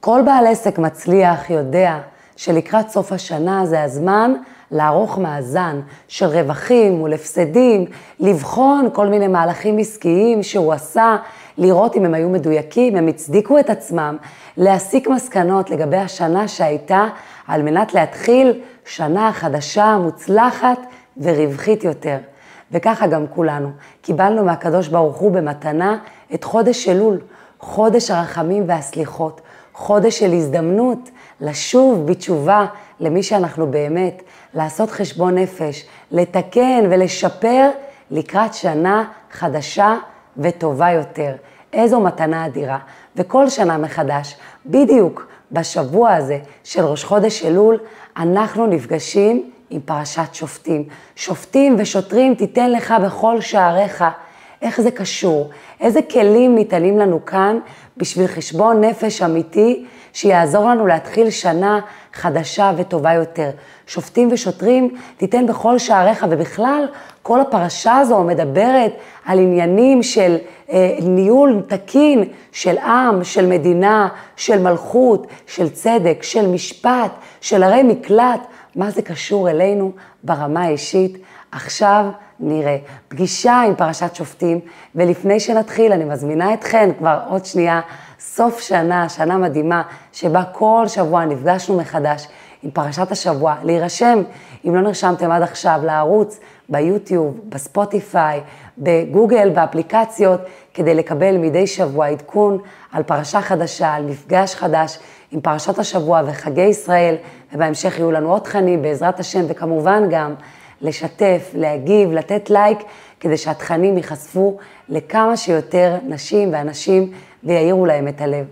כל בעל עסק מצליח יודע שלקראת סוף השנה זה הזמן לערוך מאזן של רווחים ולפסדים, לבחון כל מיני מהלכים עסקיים שהוא עשה, לראות אם הם היו מדויקים, הם הצדיקו את עצמם, להסיק מסקנות לגבי השנה שהייתה, על מנת להתחיל שנה חדשה, מוצלחת ורווחית יותר. וככה גם כולנו, קיבלנו מהקדוש ברוך הוא במתנה את חודש אלול, חודש הרחמים והסליחות, חודש של הזדמנות לשוב בתשובה למי שאנחנו באמת, לעשות חשבון נפש, לתקן ולשפר לקראת שנה חדשה וטובה יותר. איזו מתנה אדירה. וכל שנה מחדש, בדיוק בשבוע הזה של ראש חודש אלול, אנחנו נפגשים עם פרשת שופטים. שופטים ושוטרים תיתן לך בכל שעריך. איך זה קשור? איזה כלים ניתנים לנו כאן בשביל חשבון נפש אמיתי שיעזור לנו להתחיל שנה חדשה וטובה יותר? שופטים ושוטרים תיתן בכל שעריך, ובכלל כל הפרשה הזו מדברת על עניינים של ניהול תקין של עם, של מדינה, של מלכות, של צדק, של משפט, של ערי מקלט. מה זה קשור אלינו ברמה האישית? עכשיו נראה פגישה עם פרשת שופטים, ולפני שנתחיל אני מזמינה אתכן כבר עוד שנייה, סוף שנה, שנה מדהימה, שבה כל שבוע נפגשנו מחדש עם פרשת השבוע, להירשם, אם לא נרשמתם עד עכשיו, לערוץ, ביוטיוב, בספוטיפיי, בגוגל, באפליקציות, כדי לקבל מדי שבוע עדכון על פרשה חדשה, על מפגש חדש עם פרשת השבוע וחגי ישראל, ובהמשך יהיו לנו עוד תכנים בעזרת השם, וכמובן גם לשתף, להגיב, לתת לייק, כדי שהתכנים ייחשפו לכמה שיותר נשים ואנשים ויעירו להם את הלב.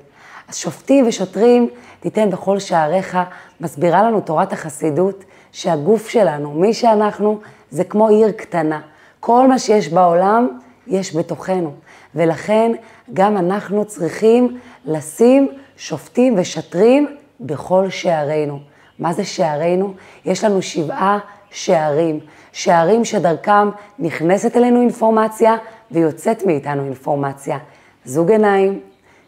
אז שופטים ושוטרים תיתן בכל שעריך, מסבירה לנו תורת החסידות שהגוף שלנו, מי שאנחנו, זה כמו עיר קטנה. כל מה שיש בעולם יש בתוכנו, ולכן גם אנחנו צריכים לשים שופטים ושטרים בכל שערינו. מה זה שערינו? יש לנו 7 שערים, שערים שדרכם נכנסת אלינו אינפורמציה ויוצאת מאיתנו אינפורמציה. זוג עיניים,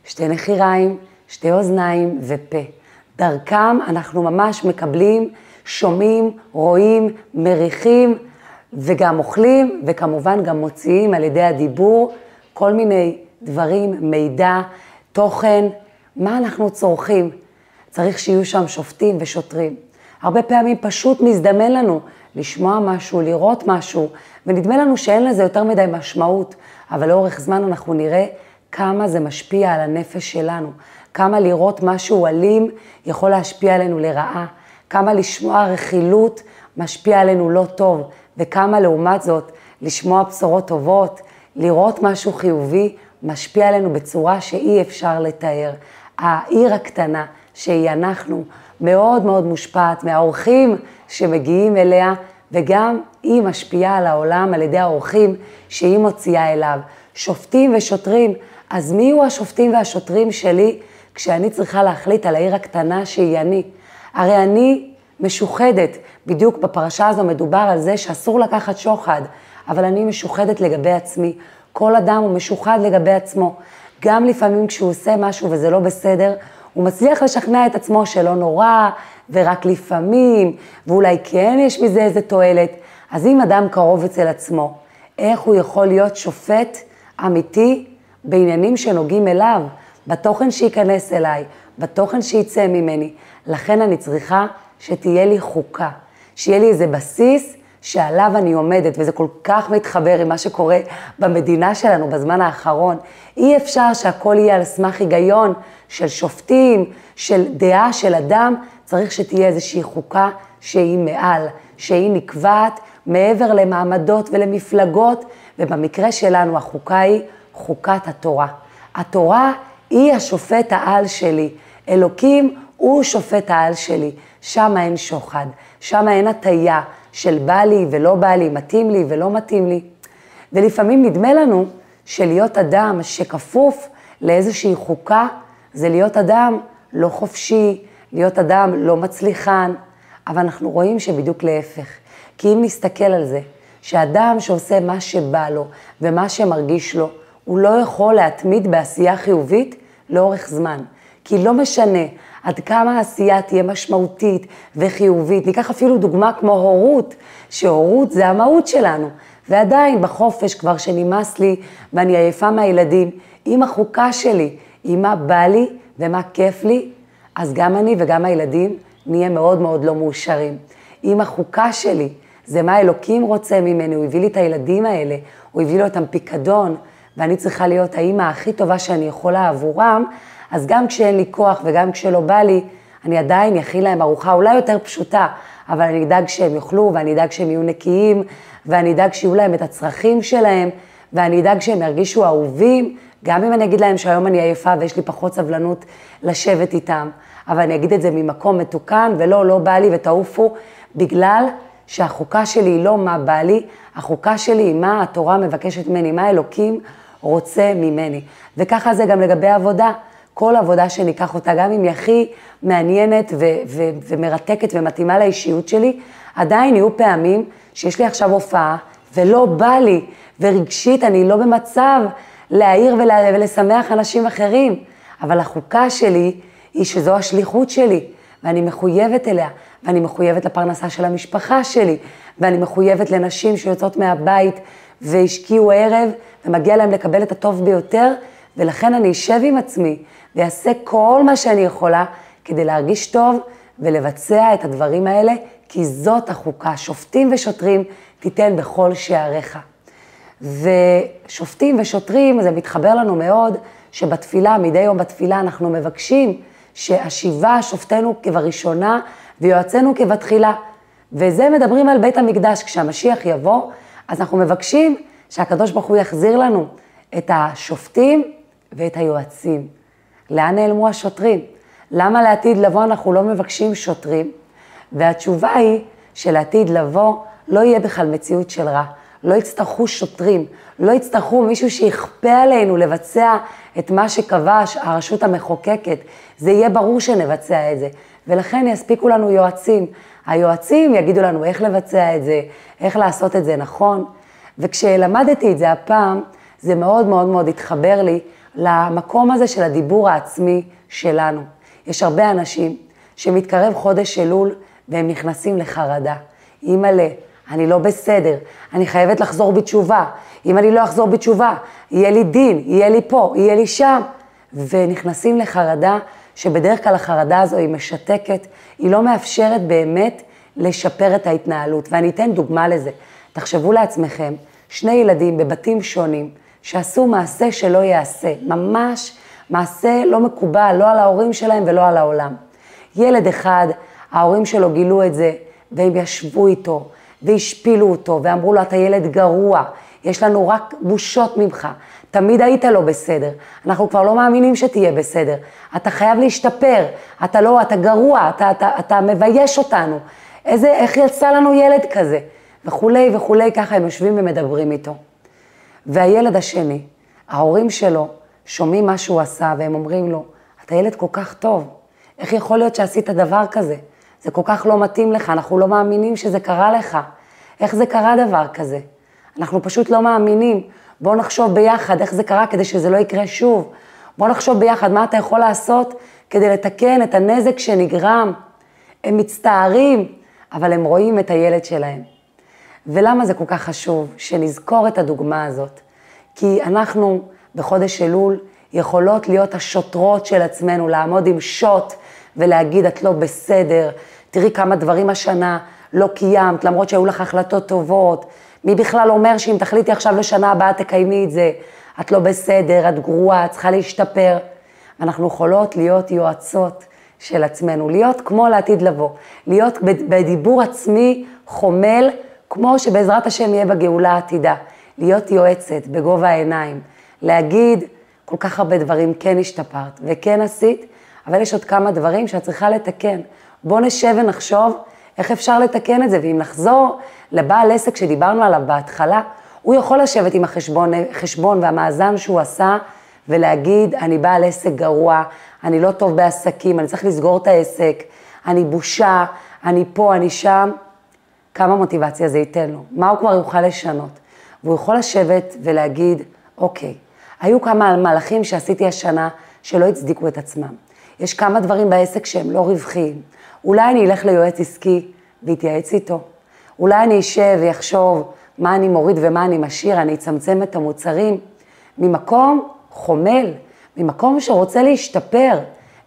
2 נחיריים, 2 אוזניים ופה. דרכם אנחנו ממש מקבלים, שומעים, רואים, מריחים וגם אוכלים, וכמובן גם מוציאים על ידי הדיבור כל מיני דברים, מידע, תוכן. מה אנחנו צורכים? צריך שיהיו שם שופטים ושוטרים. הרבה פעמים פשוט מזדמן לנו לשמוע משהו, לראות משהו, ונדמה לנו שאין לזה יותר מדי משמעות, אבל לאורך זמן אנחנו נראה כמה זה משפיע על הנפש שלנו, כמה לראות משהו אלים יכול להשפיע עלינו לרעה, כמה לשמוע רכילות משפיע עלינו לא טוב, וכמה לעומת זאת לשמוע בשורות טובות, לראות משהו חיובי משפיע עלינו בצורה שאי אפשר לתאר. העיר הקטנה שהיא אנחנו, מאוד מאוד מושפעת מהאורחים שמגיעים אליה, וגם היא משפיעה על העולם על ידי האורחים שהיא מוציאה אליו. שופטים ושוטרים, אז מי יהיו השופטים והשוטרים שלי כשאני צריכה להחליט על העיר הקטנה שהיא אני? הרי אני משוחדת, בדיוק בפרשה הזו מדובר על זה שאסור לקחת שוחד, אבל אני משוחדת לגבי עצמי. כל אדם הוא משוחד לגבי עצמו. גם לפעמים כשהוא עושה משהו וזה לא בסדר, הוא מצליח לשכנע את עצמו שלא נורא, ורק לפעמים, ואולי כן יש מזה איזה תועלת. אז אם אדם קרוב אצל עצמו, איך הוא יכול להיות שופט אמיתי בעניינים שנוגעים אליו, בתוכן שייכנס אליי, בתוכן שייצא ממני? לכן אני צריכה שתהיה לי חוקה, שיהיה לי איזה בסיס שעליו אני עומדת, וזה כל כך מתחבר עם מה שקורה במדינה שלנו בזמן האחרון. אי אפשר שהכל יהיה על סמך היגיון של שופטים, של דעה של אדם. צריך שתהיה איזושהי חוקה שהיא מעל, שהיא נקבעת מעבר למעמדות ולמפלגות, ובמקרה שלנו החוקה היא חוקת התורה. התורה היא השופט העל שלי, אלוקים הוא שופט העל שלי. שם אין שוחד, שם אין הטיה של בא לי ולא בא לי, מתאים לי ולא מתאים לי. ולפעמים נדמה לנו שלהיות אדם שכפוף לאיזושהי חוקה, זה להיות אדם לא חופשי, להיות אדם לא מצליחן, אבל אנחנו רואים שבדיוק להפך. כי אם נסתכל על זה, שאדם שעושה מה שבא לו ומה שמרגיש לו, הוא לא יכול להתמיד בעשייה חיובית לאורך זמן. כי לא משנה עד כמה העשייה תהיה משמעותית וחיובית. ניקח אפילו דוגמה כמו הורות, שהורות זה המהות שלנו. ועדיין בחופש כבר שנמאס לי ואני עייפה מהילדים, עם החוקה שלי, עם מה בא לי ומה כיף לי, אז גם אני וגם הילדים נהיה מאוד מאוד לא מאושרים. עם החוקה שלי, זה מה אלוקים רוצה ממני, הוא הביא לי את הילדים האלה, הוא הביא לו אותם פיקדון, ואני צריכה להיות האמא הכי טובה שאני יכולה עבורם, אז גם כשאין לי כוח וגם כשלא בא לי, אני עדיין אכיל להם ארוחה אולי יותר פשוטה, אבל אני אדאג שהם יאכלו, ואני אדאג שהם יהיו נקיים, ואני אדאג שיהיו להם את הצרכים שלהם, ואני אדאג שהם ירגישו אהובים, גם אם אני אגיד להם שהיום אני עייפה ויש לי פחות סבלנות לשבת איתם, אבל אני אגיד את זה ממקום מתוקן, ולא, לא בא לי ותעופו, בגלל שהחוקה שלי היא לא מה בא לי, החוקה שלי היא מה התורה מבקשת ממני, מה אלוקים רוצה ממני. וככה זה גם לגבי עבודה. כל עבודה שניקח אותה, גם אם היא הכי מעניינת ומרתקת ומתאימה לאישיות שלי, עדיין יהיו פעמים שיש לי עכשיו הופעה ולא בא לי, ורגשית אני לא במצב להעיר ולשמח אנשים אחרים. אבל החוקה שלי היא שזו השליחות שלי, ואני מחויבת אליה, ואני מחויבת לפרנסה של המשפחה שלי, ואני מחויבת לנשים שיוצאות מהבית והשקיעו ערב, ומגיע להם לקבל את הטוב ביותר, ולכן אני אשב עם עצמי ויעשה כל מה שאני יכולה כדי להרגיש טוב ולבצע את הדברים האלה, כי זאת החוקה, שופטים ושוטרים תיתן בכל שעריך. ושופטים ושוטרים, זה מתחבר לנו מאוד, שבתפילה, מדי יום בתפילה אנחנו מבקשים שהשיבה שופטנו כבראשונה ויועצנו כבתחילה. וזה מדברים על בית המקדש, כשהמשיח יבוא, אז אנחנו מבקשים שהקדוש ברוך הוא יחזיר לנו את השופטים ואת היועצים. לאן נעלמו השוטרים? למה לעתיד לבוא אנחנו לא מבקשים שוטרים? והתשובה היא שלעתיד לבוא לא יהיה בכלל מציאות של רע. לא יצטרכו שוטרים, לא יצטרכו מישהו שיכפה עלינו לבצע את מה שקבש הרשות המחוקקת. זה יהיה ברור שנבצע את זה, ולכן יספיקו לנו יועצים. היועצים יגידו לנו איך לבצע את זה, איך לעשות את זה נכון. וכשלמדתי את זה הפעם, זה מאוד מאוד מאוד התחבר לי למקום הזה של הדיבור העצמי שלנו. יש הרבה אנשים שמתקרב חודש אלול והם נכנסים לחרדה. אימאלה, אני לא בסדר, אני חייבת לחזור בתשובה. אם אני לא אחזור בתשובה, יהיה לי דין, יהיה לי פה, יהיה לי שם. ונכנסים לחרדה, שבדרך כלל החרדה הזו היא משתקת, היא לא מאפשרת באמת לשפר את ההתנהלות. ואני אתן דוגמה לזה. תחשבו לעצמכם, שני ילדים בבתים שונים, שעשו מעשה שלא יעשה, ממש מעשה לא מקובל, לא על ההורים שלהם ולא על העולם. ילד אחד, ההורים שלו גילו את זה, והם ישבו איתו, והשפילו אותו, ואמרו לו, אתה ילד גרוע, יש לנו רק בושות ממך, תמיד היית לא בסדר, אנחנו כבר לא מאמינים שתהיה בסדר, אתה חייב להשתפר, אתה לא, אתה גרוע, אתה מבייש אותנו, איך יצא לנו ילד כזה? וכולי וכולי, ככה הם יושבים ומדברים איתו. והילד השני, ההורים שלו, שומעים מה שהוא עשה, והם אומרים לו, אתה ילד כל כך טוב, איך יכול להיות שעשית דבר כזה? זה כל כך לא מתאים לך, אנחנו לא מאמינים שזה קרה לך. איך זה קרה דבר כזה? אנחנו פשוט לא מאמינים. בוא נחשוב ביחד איך זה קרה כדי שזה לא יקרה שוב. בוא נחשוב ביחד מה אתה יכול לעשות כדי לתקן את הנזק שנגרם. הם מצטערים, אבל הם רואים את הילד שלהם. ולמה זה כל כך חשוב שנזכור את הדוגמה הזאת? כי אנחנו בחודש אלול יכולות להיות השוטרות של עצמנו, לעמוד עם שוט ולהגיד, את לא בסדר, תראי כמה דברים השנה לא קיימת, למרות שהיו לך החלטות טובות, מי בכלל אומר שאם תחליטי עכשיו לשנה הבאה תקיימי את זה, את לא בסדר, את גרועה, את צריכה להשתפר. אנחנו יכולות להיות יועצות של עצמנו, להיות כמו לעתיד לבוא, להיות בדיבור עצמי חומל, כמו שבעזרת השם יהיה בגאולה העתידה, להיות יועצת בגובה העיניים, להגיד כל כך הרבה דברים, כן השתפרת וכן עשית, אבל יש עוד כמה דברים שאת צריכה לתקן. בוא נשב ונחשוב איך אפשר לתקן את זה, ואם נחזור לבעל עסק שדיברנו עליו בהתחלה, הוא יכול לשבת עם החשבון והמאזן שהוא עשה, ולהגיד, אני בעל עסק גרוע, אני לא טוב בעסקים, אני צריך לסגור את העסק, אני בושה, אני פה, אני שם. כמה מוטיבציה זה ייתן לו? מה הוא כבר יוכל לשנות? והוא יכול לשבת ולהגיד, אוקיי, היו כמה מהלכים שעשיתי השנה שלא הצדיקו את עצמם. יש כמה דברים בעסק שהם לא רווחיים. אולי אני אלך ליועץ עסקי והתייעץ איתו. אולי אני אשב ויחשוב מה אני מוריד ומה אני משאיר, אני אצמצם את המוצרים. ממקום חומל, ממקום שרוצה להשתפר,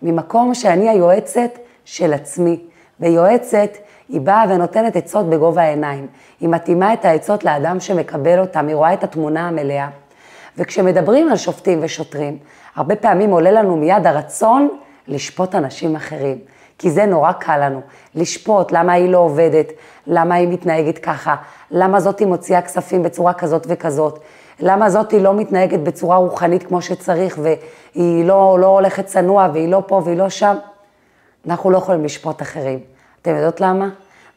ממקום שאני היועצת של עצמי. ויועצת היא באה ונותנת עצות בגובה העיניים. היא מתאימה את העצות לאדם שמקבל אותם, היא רואה את התמונה המלאה. וכשמדברים על שופטים ושוטרים, הרבה פעמים עולה לנו מיד הרצון לשפוט אנשים אחרים. כי זה נורא קל לנו, לשפוט למה היא לא עובדת, למה היא מתנהגת ככה, למה זאת היא מוציאה כספים בצורה כזאת וכזאת, למה זאת היא לא מתנהגת בצורה רוחנית כמו שצריך, והיא לא הולכת צנוע, והיא לא פה והיא לא שם. אנחנו לא יכולים לשפוט אחרים. אתם יודעות למה?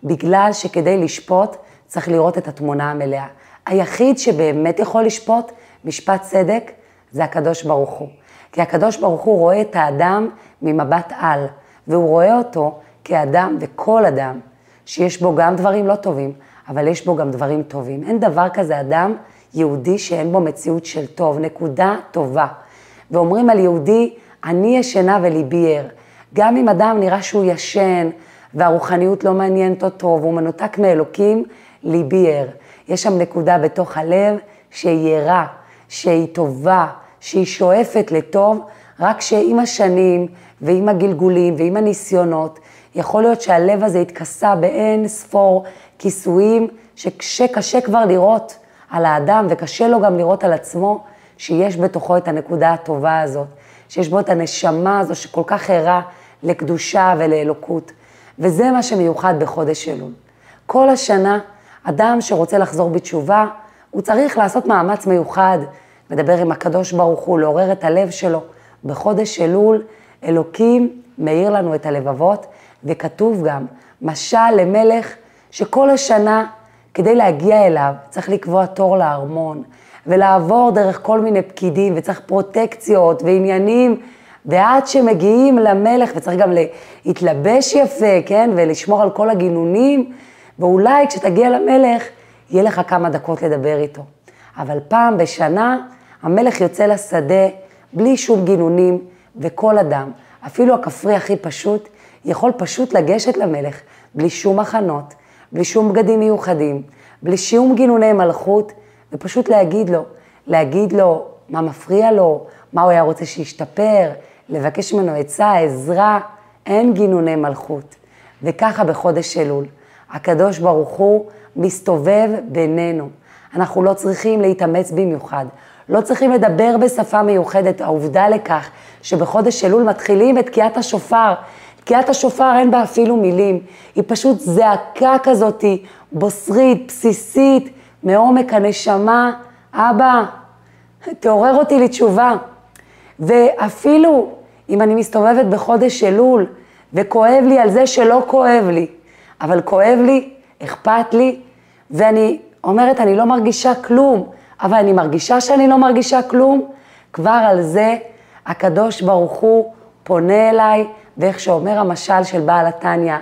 בגלל שכדי לשפוט צריך לראות את התמונה המלאה. היחיד שבאמת יכול לשפוט משפט צדק זה הקדוש ברוך הוא. כי הקדוש ברוך הוא רואה את האדם ממבט על, והוא רואה אותו כאדם וכל אדם, שיש בו גם דברים לא טובים, אבל יש בו גם דברים טובים. אין דבר כזה אדם יהודי שאין בו מציאות של טוב, נקודה טובה. ואומרים על יהודי, אני ישנה וליבי ער. גם אם אדם נראה שהוא ישן, והרוחניות לא מעניינת אותו, והוא מנותק מאלוקים, ליבי ער. יש שם נקודה בתוך הלב שהיא ערה, שהיא טובה, שהיא שואפת לטוב, רק שעם השנים ועם הגלגולים ועם הניסיונות, יכול להיות שהלב הזה התכסה באין ספור כיסויים שקשה כבר לראות על האדם, וקשה לו גם לראות על עצמו שיש בתוכו את הנקודה הטובה הזאת, שיש בו את הנשמה הזו שכל כך ערה לקדושה ולאלוקות. וזה מה שמיוחד בחודש אלול. כל השנה, אדם שרוצה לחזור בתשובה, הוא צריך לעשות מאמץ מיוחד, לדבר עם הקדוש ברוך הוא, לעורר את הלב שלו. בחודש אלול, אלוקים מאיר לנו את הלבבות, וכתוב גם, משל למלך שכל השנה, כדי להגיע אליו, צריך לקבוע תור לארמון, ולעבור דרך כל מיני פקידים, וצריך פרוטקציות ועניינים, ועד שמגיעים למלך, וצריך גם להתלבש יפה, כן? ולשמור על כל הגינונים, ואולי כשתגיע למלך, יהיה לך כמה דקות לדבר איתו. אבל פעם בשנה, המלך יוצא לשדה, בלי שום גינונים, וכל אדם, אפילו הכפרי הכי פשוט, יכול פשוט לגשת למלך, בלי שום הכנות, בלי שום בגדים מיוחדים, בלי שום גינוני מלכות, ופשוט להגיד לו מה מפריע לו, מה הוא היה רוצה שישתפר, לבקש ממנו עצה, עזרה, אין גינוני מלכות. וככה בחודש אלול, הקדוש ברוך הוא מסתובב בינינו. אנחנו לא צריכים להתאמץ במיוחד, לא צריכים לדבר בשפה מיוחדת. העובדה לכך שבחודש אלול מתחילים את תקיעת השופר. תקיעת השופר אין בה אפילו מילים, היא פשוט זעקה כזאת, בוסרית, בסיסית, מעומק הנשמה, אבא, תעורר אותי לתשובה. ואפילו אם אני מסתובבת בחודש אלול, וכואב לי על זה שלא כואב לי, אבל כואב לי, אכפת לי, ואני אומרת, אני לא מרגישה כלום, אבל אני מרגישה שאני לא מרגישה כלום, כבר על זה הקדוש ברוך הוא פונה אליי, ואיך שאומר המשל של בעל התניא,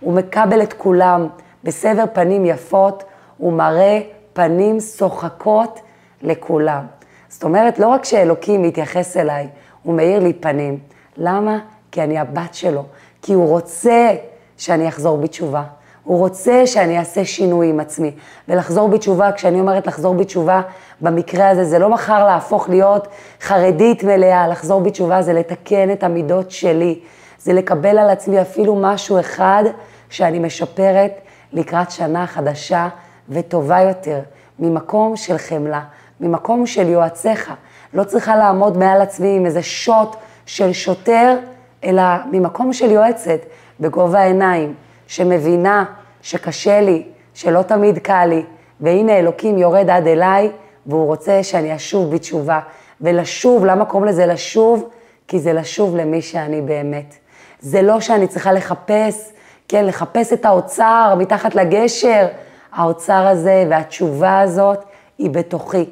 הוא מקבל את כולם בסבר פנים יפות, הוא מראה פנים שוחקות לכולם. זאת אומרת, לא רק שאלוקים מתייחס אליי, הוא מאיר לי פנים. למה? כי אני הבת שלו. כי הוא רוצה שאני אחזור בתשובה. הוא רוצה שאני אעשה שינוי עם עצמי. ולחזור בתשובה, כשאני אומרת לחזור בתשובה, במקרה הזה זה לא מחר להפוך להיות חרדית מלאה. לחזור בתשובה זה לתקן את המידות שלי. זה לקבל על עצמי אפילו משהו אחד שאני משפרת לקראת שנה חדשה וטובה יותר. ממקום של חמלה, ממקום של יועציך. לא צריכה לעמוד מעל עצמי עם איזה שוט של שוטר, אלא ממקום של יועצת בגובה העיניים, שמבינה שקשה לי, שלא תמיד קל לי, והנה אלוקים יורד עד אליי, והוא רוצה שאני אשוב בתשובה. ולשוב, למה קוראים לזה לשוב? כי זה לשוב למי שאני באמת. זה לא שאני צריכה לחפש, כן, לחפש את האוצר מתחת לגשר. האוצר הזה והתשובה הזאת היא בתוכי.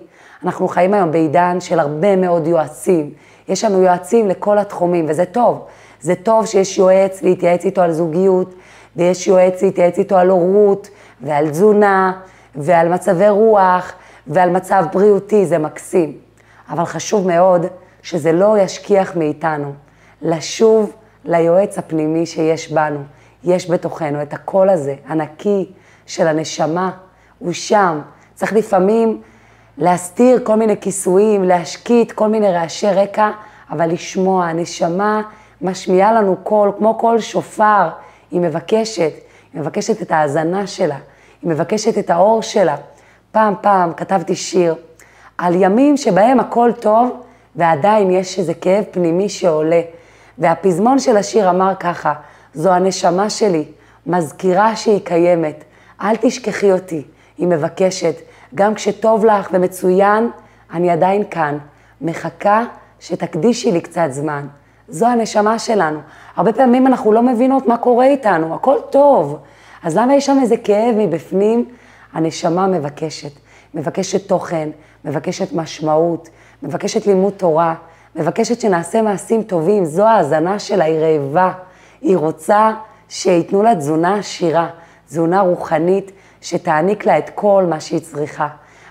אנחנו חיים היום בעידן של הרבה מאוד יועצים. יש לנו יועצים לכל התחומים, וזה טוב. זה טוב שיש יועץ להתייעץ איתו על זוגיות, ויש יועץ להתייעץ איתו על הורות, ועל תזונה, ועל מצבי רוח, ועל מצב בריאותי, זה מקסים. אבל חשוב מאוד שזה לא ישכיח מאיתנו. לשוב ליועץ הפנימי שיש בנו, יש בתוכנו את הקול הזה, הנקי של הנשמה, הוא שם. צריך לפעמים להסתיר כל מיני כיסויים, להשקיט כל מיני רעשי רקע, אבל לשמוע, הנשמה משמיעה לנו קול, כמו קול שופר, היא מבקשת את ההאזנה שלה, היא מבקשת את האור שלה. פעם כתבתי שיר על ימים שבהם הכל טוב, ועדיין יש איזה כאב פנימי שעולה. והפזמון של השיר אמר ככה, זו הנשמה שלי, מזכירה שהיא קיימת, אל תשכחי אותי, היא מבקשת, גם כשטוב לך ומצוין, אני עדיין כאן, מחכה שתקדישי לי קצת זמן. זו הנשמה שלנו. הרבה פעמים אנחנו לא מבינות מה קורה איתנו, הכל טוב. אז למה יש שם איזה כאב מבפנים? הנשמה מבקשת. מבקשת תוכן, מבקשת משמעות, מבקשת לימוד תורה, מבקשת שנעשה מעשים טובים. זו ההזנה שלה, היא רעבה. היא רוצה שיתנו לה תזונה עשירה, תזונה רוחנית, שתעניק לה את כל מה שהיא צריכה.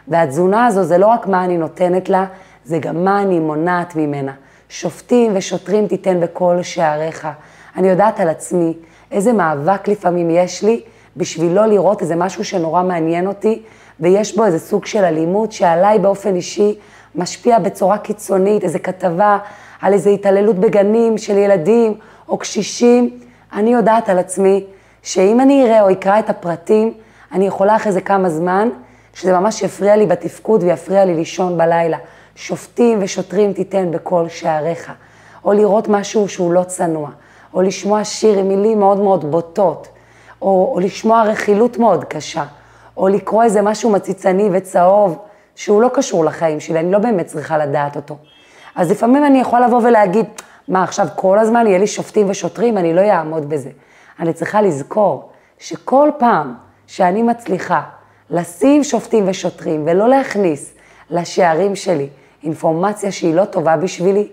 והתזונה הזו זה לא רק מה אני נותנת לה, זה גם מה אני מונעת ממנה. שופטים ושוטרים תיתן בכל שעריך. אני יודעת על עצמי איזה מאבק לפעמים יש לי, בשביל לא לראות איזה משהו שנורא מעניין אותי, ויש בו איזה סוג של אלימות שעליי באופן אישי משפיע בצורה קיצונית, איזה כתבה על איזה התעללות בגנים של ילדים או קשישים. אני יודעת על עצמי שאם אני אראה או אקרא את הפרטים, אני יכולה אחרי זה כמה זמן, שזה ממש יפריע לי בתפקוד ויפריע לי לישון בלילה. שופטים ושוטרים תיתן בכל שעריך. או לראות משהו שהוא לא צנוע. או לשמוע שיר עם מילים מאוד מאוד בוטות. או לשמוע רכילות מאוד קשה. או לקרוא איזה משהו מציצני וצהוב, שהוא לא קשור לחיים שלי, אני לא באמת צריכה לדעת אותו. אז לפעמים אני יכולה לבוא ולהגיד, מה עכשיו כל הזמן יהיה לי שופטים ושוטרים, אני לא אעמוד בזה. אני צריכה לזכור שכל פעם שאני מצליחה לשים שופטים ושוטרים ולא להכניס לשערים שלי אינפורמציה שהיא לא טובה בשבילי,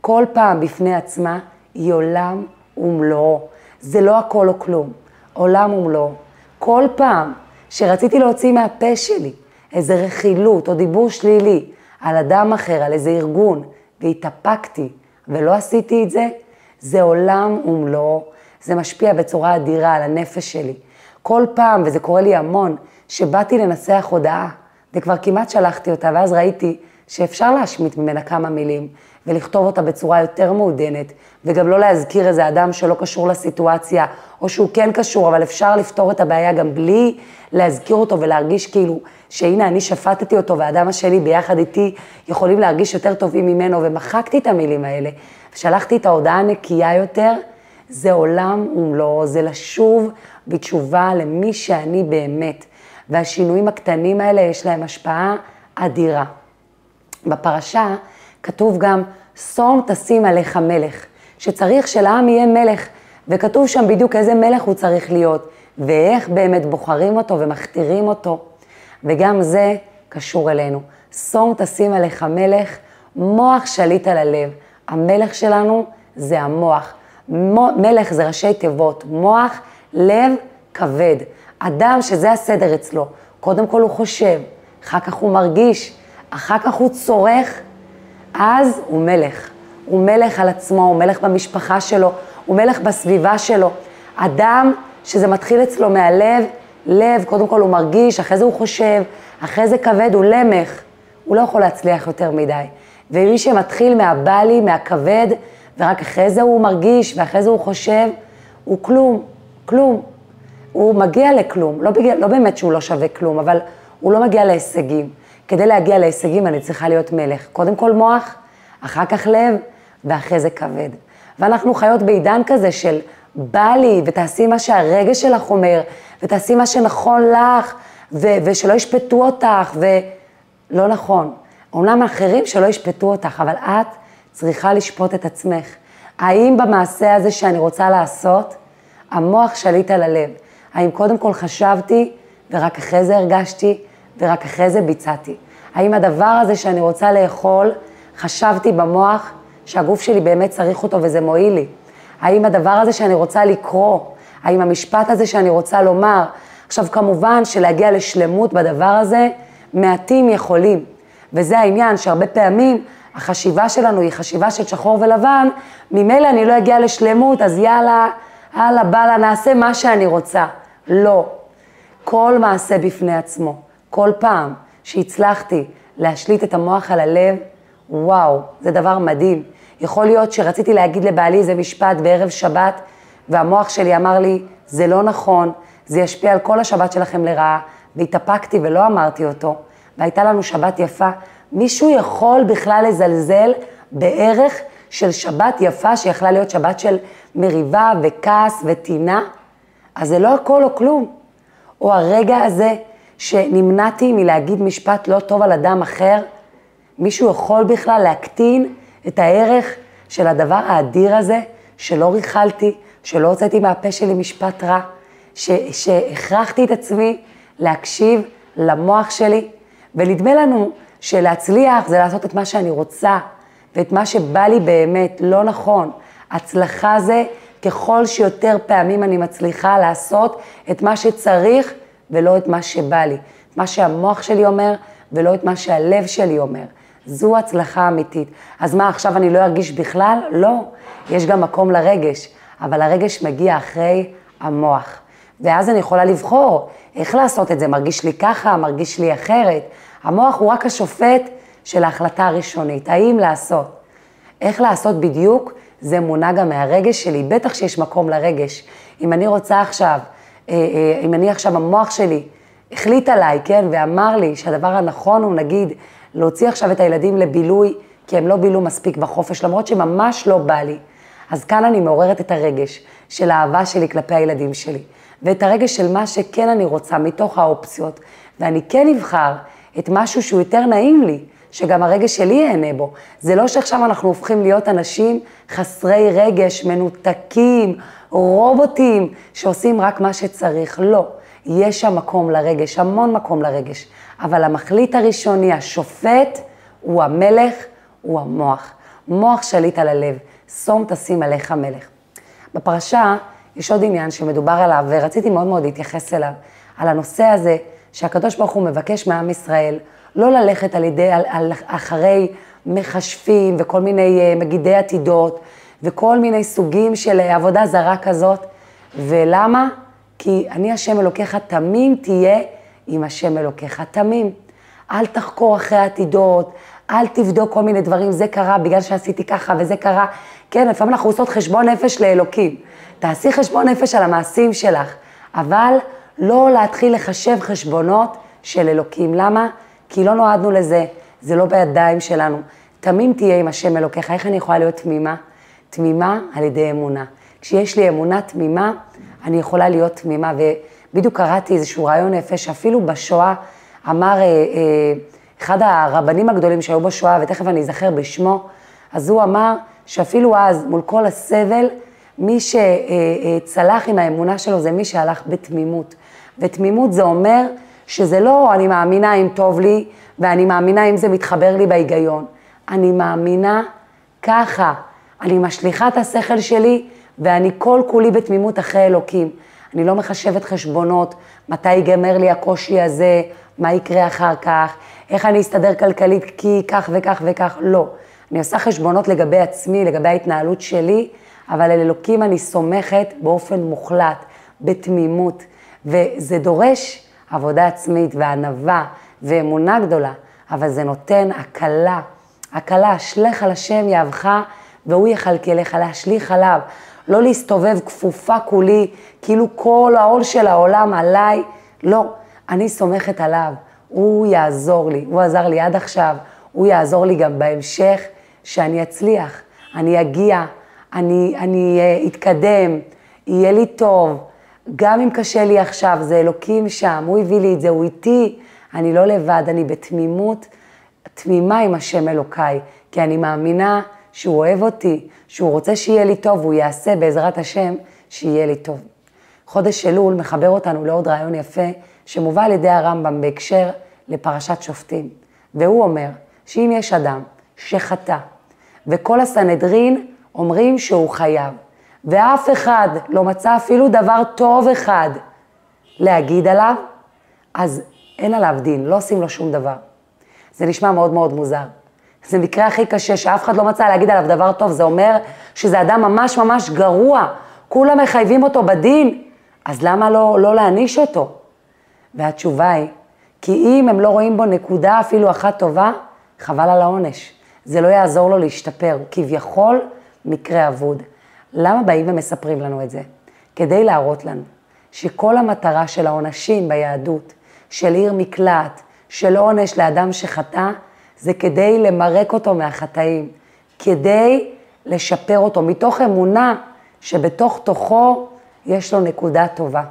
כל פעם בפני עצמה היא עולם ומלואו. זה לא הכל או כלום, עולם ומלואו. כל פעם שרציתי להוציא מהפה שלי איזו רכילות או דיבור שלילי על אדם אחר, על איזה ארגון, והתאפקתי ולא עשיתי את זה, זה עולם ומלואו. זה משפיע בצורה אדירה על הנפש שלי. כל פעם, וזה קורה לי המון, שבאתי לנסח הודעה, וכבר כמעט שלחתי אותה, ואז ראיתי שאפשר להשמיט ממנה כמה מילים, ולכתוב אותה בצורה יותר מעודנת, וגם לא להזכיר איזה אדם שלא קשור לסיטואציה, או שהוא כן קשור, אבל אפשר לפתור את הבעיה גם בלי להזכיר אותו, ולהרגיש כאילו שהנה אני שפטתי אותו, והאדם השני ביחד איתי יכולים להרגיש יותר טובים ממנו, ומחקתי את המילים האלה, ושלחתי את ההודעה נקייה יותר, זה עולם ומלואו, זה לשוב בתשובה למי שאני באמת. והשינויים הקטנים האלה יש להם השפעה אדירה. בפרשה כתוב גם, שום תשים עליך מלך, שצריך שלעם יהיה מלך, וכתוב שם בדיוק איזה מלך הוא צריך להיות, ואיך באמת בוחרים אותו ומכתירים אותו. וגם זה קשור אלינו. שום תשים עליך מלך, מוח שליט על הלב. המלך שלנו זה המוח. מלך זה ראשי תיבות, מוח, לב, כבד. אדם שזה הסדר אצלו, קודם כל הוא חושב, אחר כך הוא מרגיש, אחר כך הוא צורך, אז הוא מלך. הוא מלך על עצמו, הוא מלך במשפחה שלו, הוא מלך בסביבה שלו. אדם שזה מתחיל אצלו מהלב, לב, קודם כל הוא מרגיש, אחרי זה הוא חושב, אחרי זה כבד, הוא למך. הוא לא יכול להצליח יותר מדי. ומי שמתחיל מהבלי, מהכבד, ורק אחרי זה הוא מרגיש, ואחרי זה הוא חושב, הוא כלום. הוא מגיע לכלום, לא באמת שהוא לא שווה כלום, אבל הוא לא מגיע להישגים. כדי להגיע להישגים אני צריכה להיות מלך. קודם כל מוח, אחר כך לב, ואחרי זה כבד. ואנחנו חיות בעידן כזה של בא לי, ותעשי מה שהרגש שלך אומר, ותעשי מה שנכון לך, ושלא ישפטו אותך, ולא נכון. אומנם אחרים שלא ישפטו אותך, אבל את צריכה לשפוט את עצמך. האם במעשה הזה שאני רוצה לעשות, המוח שליט על הלב? האם קודם כל חשבתי, ורק אחרי זה הרגשתי, ורק אחרי זה ביצעתי? האם הדבר הזה שאני רוצה לאכול, חשבתי במוח שהגוף שלי באמת צריך אותו וזה מועיל לי? האם הדבר הזה שאני רוצה לקרוא, האם המשפט הזה שאני רוצה לומר? עכשיו כמובן שלהגיע לשלמות בדבר הזה, מעטים יכולים. וזה העניין שהרבה פעמים החשיבה שלנו היא חשיבה של שחור ולבן, ממילא אני לא אגיע לשלמות, אז יאללה, הלאה, בלאה, נעשה מה שאני רוצה. לא. כל מעשה בפני עצמו, כל פעם שהצלחתי להשליט את המוח על הלב, וואו, זה דבר מדהים. יכול להיות שרציתי להגיד לבעלי איזה משפט בערב שבת, והמוח שלי אמר לי, זה לא נכון, זה ישפיע על כל השבת שלכם לרעה, והתאפקתי ולא אמרתי אותו, והייתה לנו שבת יפה. מישהו יכול בכלל לזלזל בערך של שבת יפה, שיכלה להיות שבת של מריבה וכעס וטינה? אז זה לא הכל או כלום. או הרגע הזה שנמנעתי מלהגיד משפט לא טוב על אדם אחר, מישהו יכול בכלל להקטין את הערך של הדבר האדיר הזה, שלא ריחלתי, שלא הוצאתי מהפה שלי משפט רע, שהכרחתי את עצמי להקשיב למוח שלי, ולדמה לנו שלהצליח זה לעשות את מה שאני רוצה, ואת מה שבא לי באמת לא נכון. הצלחה זה ככל שיותר פעמים אני מצליחה לעשות את מה שצריך, ולא את מה שבא לי. את מה שהמוח שלי אומר, ולא את מה שהלב שלי אומר. זו הצלחה אמיתית. אז מה, עכשיו אני לא ארגיש בכלל? לא. יש גם מקום לרגש, אבל הרגש מגיע אחרי המוח. ואז אני יכולה לבחור איך לעשות את זה, מרגיש לי ככה, מרגיש לי אחרת. המוח הוא רק השופט של ההחלטה הראשונית, האם לעשות. איך לעשות בדיוק, זה מונע גם מהרגש שלי, בטח שיש מקום לרגש. אם אני רוצה עכשיו, המוח שלי החליט עליי, כן, ואמר לי שהדבר הנכון הוא נגיד, להוציא עכשיו את הילדים לבילוי, כי הם לא בילו מספיק בחופש, למרות שממש לא בא לי. אז כאן אני מעוררת את הרגש של האהבה שלי כלפי הילדים שלי, ואת הרגש של מה שכן אני רוצה מתוך האופציות, ואני כן אבחר את משהו שהוא יותר נעים לי, שגם הרגש שלי יענה בו. זה לא שעכשיו אנחנו הופכים להיות אנשים חסרי רגש, מנותקים, רובוטים, שעושים רק מה שצריך. לא, יש שם מקום לרגש, המון מקום לרגש. אבל המחליט הראשוני, השופט, הוא המלך, הוא המוח. מוח שליט על הלב, שום תשים עליך מלך. בפרשה יש עוד עניין שמדובר עליו, ורציתי מאוד מאוד להתייחס אליו, על הנושא הזה, שהקדוש ברוך הוא מבקש מעם ישראל לא ללכת אחרי מחשבים וכל מיני מגידי עתידות, וכל מיני סוגים של עבודה זרה כזאת. ולמה? כי אני השם אלוקיך, תמים תהיה עם השם אלוקיך, תמים. אל תחקור אחרי העתידות, אל תבדוק כל מיני דברים, זה קרה בגלל שעשיתי ככה וזה קרה. כן, לפעמים אנחנו עושות חשבון נפש לאלוקים. תעשי חשבון נפש על המעשים שלך, אבל לא להתחיל לחשב חשבונות של אלוקים. למה? כי לא נועדנו לזה, זה לא בידיים שלנו. תמים תהיה עם השם אלוקיך. איך אני יכולה להיות תמימה? תמימה על ידי אמונה. כשיש לי אמונה תמימה, אני יכולה להיות תמימה. ובדיוק קראתי איזשהו רעיון יפה, שאפילו בשואה אמר אחד הרבנים הגדולים שהיו בשואה, ותכף אני אזכר בשמו, אז הוא אמר שאפילו אז, מול כל הסבל, מי שצלח עם האמונה שלו זה מי שהלך בתמימות. ותמימות זה אומר שזה לא אני מאמינה אם טוב לי, ואני מאמינה אם זה מתחבר לי בהיגיון. אני מאמינה ככה. אני משליחה את השכל שלי, ואני כל כולי בתמימות אחרי אלוקים. אני לא מחשבת חשבונות, מתי יגמר לי הקושי הזה, מה יקרה אחר כך, איך אני אסתדר כלכלית כי כך וכך וכך. לא. אני עושה חשבונות לגבי עצמי, לגבי ההתנהלות שלי, אבל אל אלוקים אני סומכת באופן מוחלט, בתמימות. וזה דורש עבודה עצמית וענווה ואמונה גדולה, אבל זה נותן הקלה. הקלה, השלך על השם יאהבך, והוא יחלקלך, להשליך עליו. לא להסתובב כפופה כולי, כאילו כל העול של העולם עליי. לא, אני סומכת עליו. הוא יעזור לי, הוא עזר לי עד עכשיו, הוא יעזור לי גם בהמשך, שאני אצליח, אני אגיע, אני אתקדם, יהיה לי טוב, גם אם קשה לי עכשיו, זה אלוקים שם, הוא הביא לי את זה, הוא איתי, אני לא לבד, אני בתמימות, תמימה עם השם אלוקיי, כי אני מאמינה שהוא אוהב אותי, שהוא רוצה שיהיה לי טוב, הוא יעשה בעזרת השם שיהיה לי טוב. חודש אלול מחבר אותנו לעוד רעיון יפה, שמובא על ידי הרמב"ם בהקשר לפרשת שופטים, והוא אומר שאם יש אדם שחטא, וכל הסנהדרין אומרים שהוא חייב, ואף אחד לא מצא אפילו דבר טוב אחד להגיד עליו, אז אין עליו דין, לא עושים לו שום דבר. זה נשמע מאוד מאוד מוזר. זה מקרה הכי קשה, שאף אחד לא מצא להגיד עליו דבר טוב, זה אומר שזה אדם ממש ממש גרוע, כולם מחייבים אותו בדין, אז למה לא להניש אותו? והתשובה היא, כי אם הם לא רואים בו נקודה אפילו אחת טובה, חבל על העונש. זה לא יעזור לו להשתפר, הוא כביכול מקרה אבוד. למה באים ומספרים לנו את זה? כדי להראות לנו שכל המטרה של העונשים ביהדות, של עיר מקלט, של עונש לאדם שחטא, זה כדי למרק אותו מהחטאים, כדי לשפר אותו, מתוך אמונה שבתוך תוכו יש לו נקודה טובה.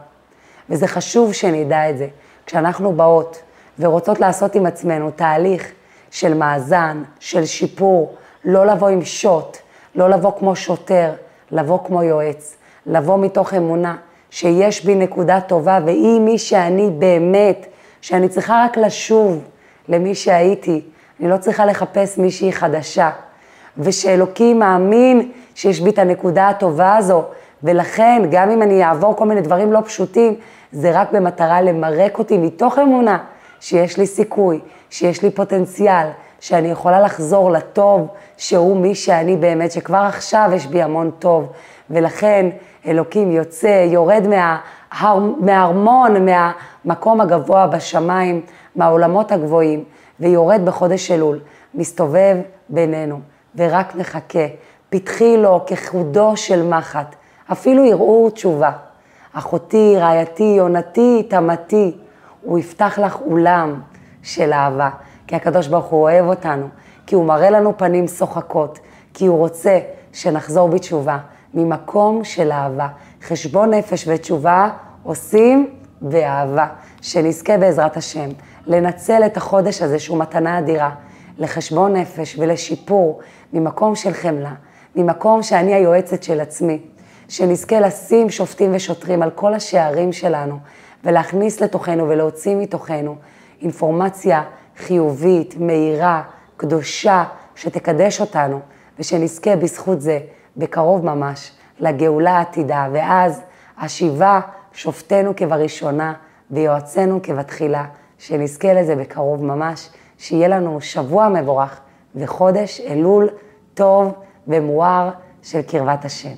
וזה חשוב שנדע את זה. כשאנחנו באות ורוצות לעשות עם עצמנו תהליך של מאזן, של שיפור, לא לבוא עם שוט, לא לבוא כמו שוטר, לבוא כמו יועץ, לבוא מתוך אמונה שיש בי נקודה טובה, והיא מי שאני באמת, שאני צריכה רק לשוב למי שהייתי, אני לא צריכה לחפש מישהי חדשה, ושאלוקים מאמין שיש בי את הנקודה הטובה הזו, ולכן גם אם אני אעבור כל מיני דברים לא פשוטים, זה רק במטרה למרק אותי מתוך אמונה שיש לי סיכוי, שיש לי פוטנציאל, שאני יכולה לחזור לטוב שהוא מי שאני באמת, שכבר עכשיו יש בי המון טוב, ולכן אלוקים יוצא, יורד מהארמון, מהמקום הגבוה בשמיים, מהעולמות הגבוהים, ויורד בחודש אלול, מסתובב בינינו, ורק נחכה, פתחי לו כחודו של מחט, אפילו ערעור תשובה, אחותי, רעייתי, יונתי, תמתי, הוא יפתח לך אולם של אהבה, כי הקדוש ברוך הוא אוהב אותנו, כי הוא מראה לנו פנים שוחקות, כי הוא רוצה שנחזור בתשובה, ממקום של אהבה. חשבון נפש ותשובה עושים באהבה, שנזכה בעזרת השם, לנצל את החודש הזה שהוא מתנה אדירה, לחשבון נפש ולשיפור, ממקום של חמלה, ממקום שאני היועצת של עצמי, שנזכה לשים שופטים ושוטרים על כל השערים שלנו, ולהכניס לתוכנו ולהוציא מתוכנו אינפורמציה חיובית, מהירה, קדושה, שתקדש אותנו, ושנזכה בזכות זה, בקרוב ממש, לגאולה העתידה, ואז השיבה שופטנו כבראשונה, ויועצנו כבתחילה, שנזכה לזה בקרוב ממש, שיהיה לנו שבוע מבורך, וחודש אלול טוב ומואר של קרבת השם.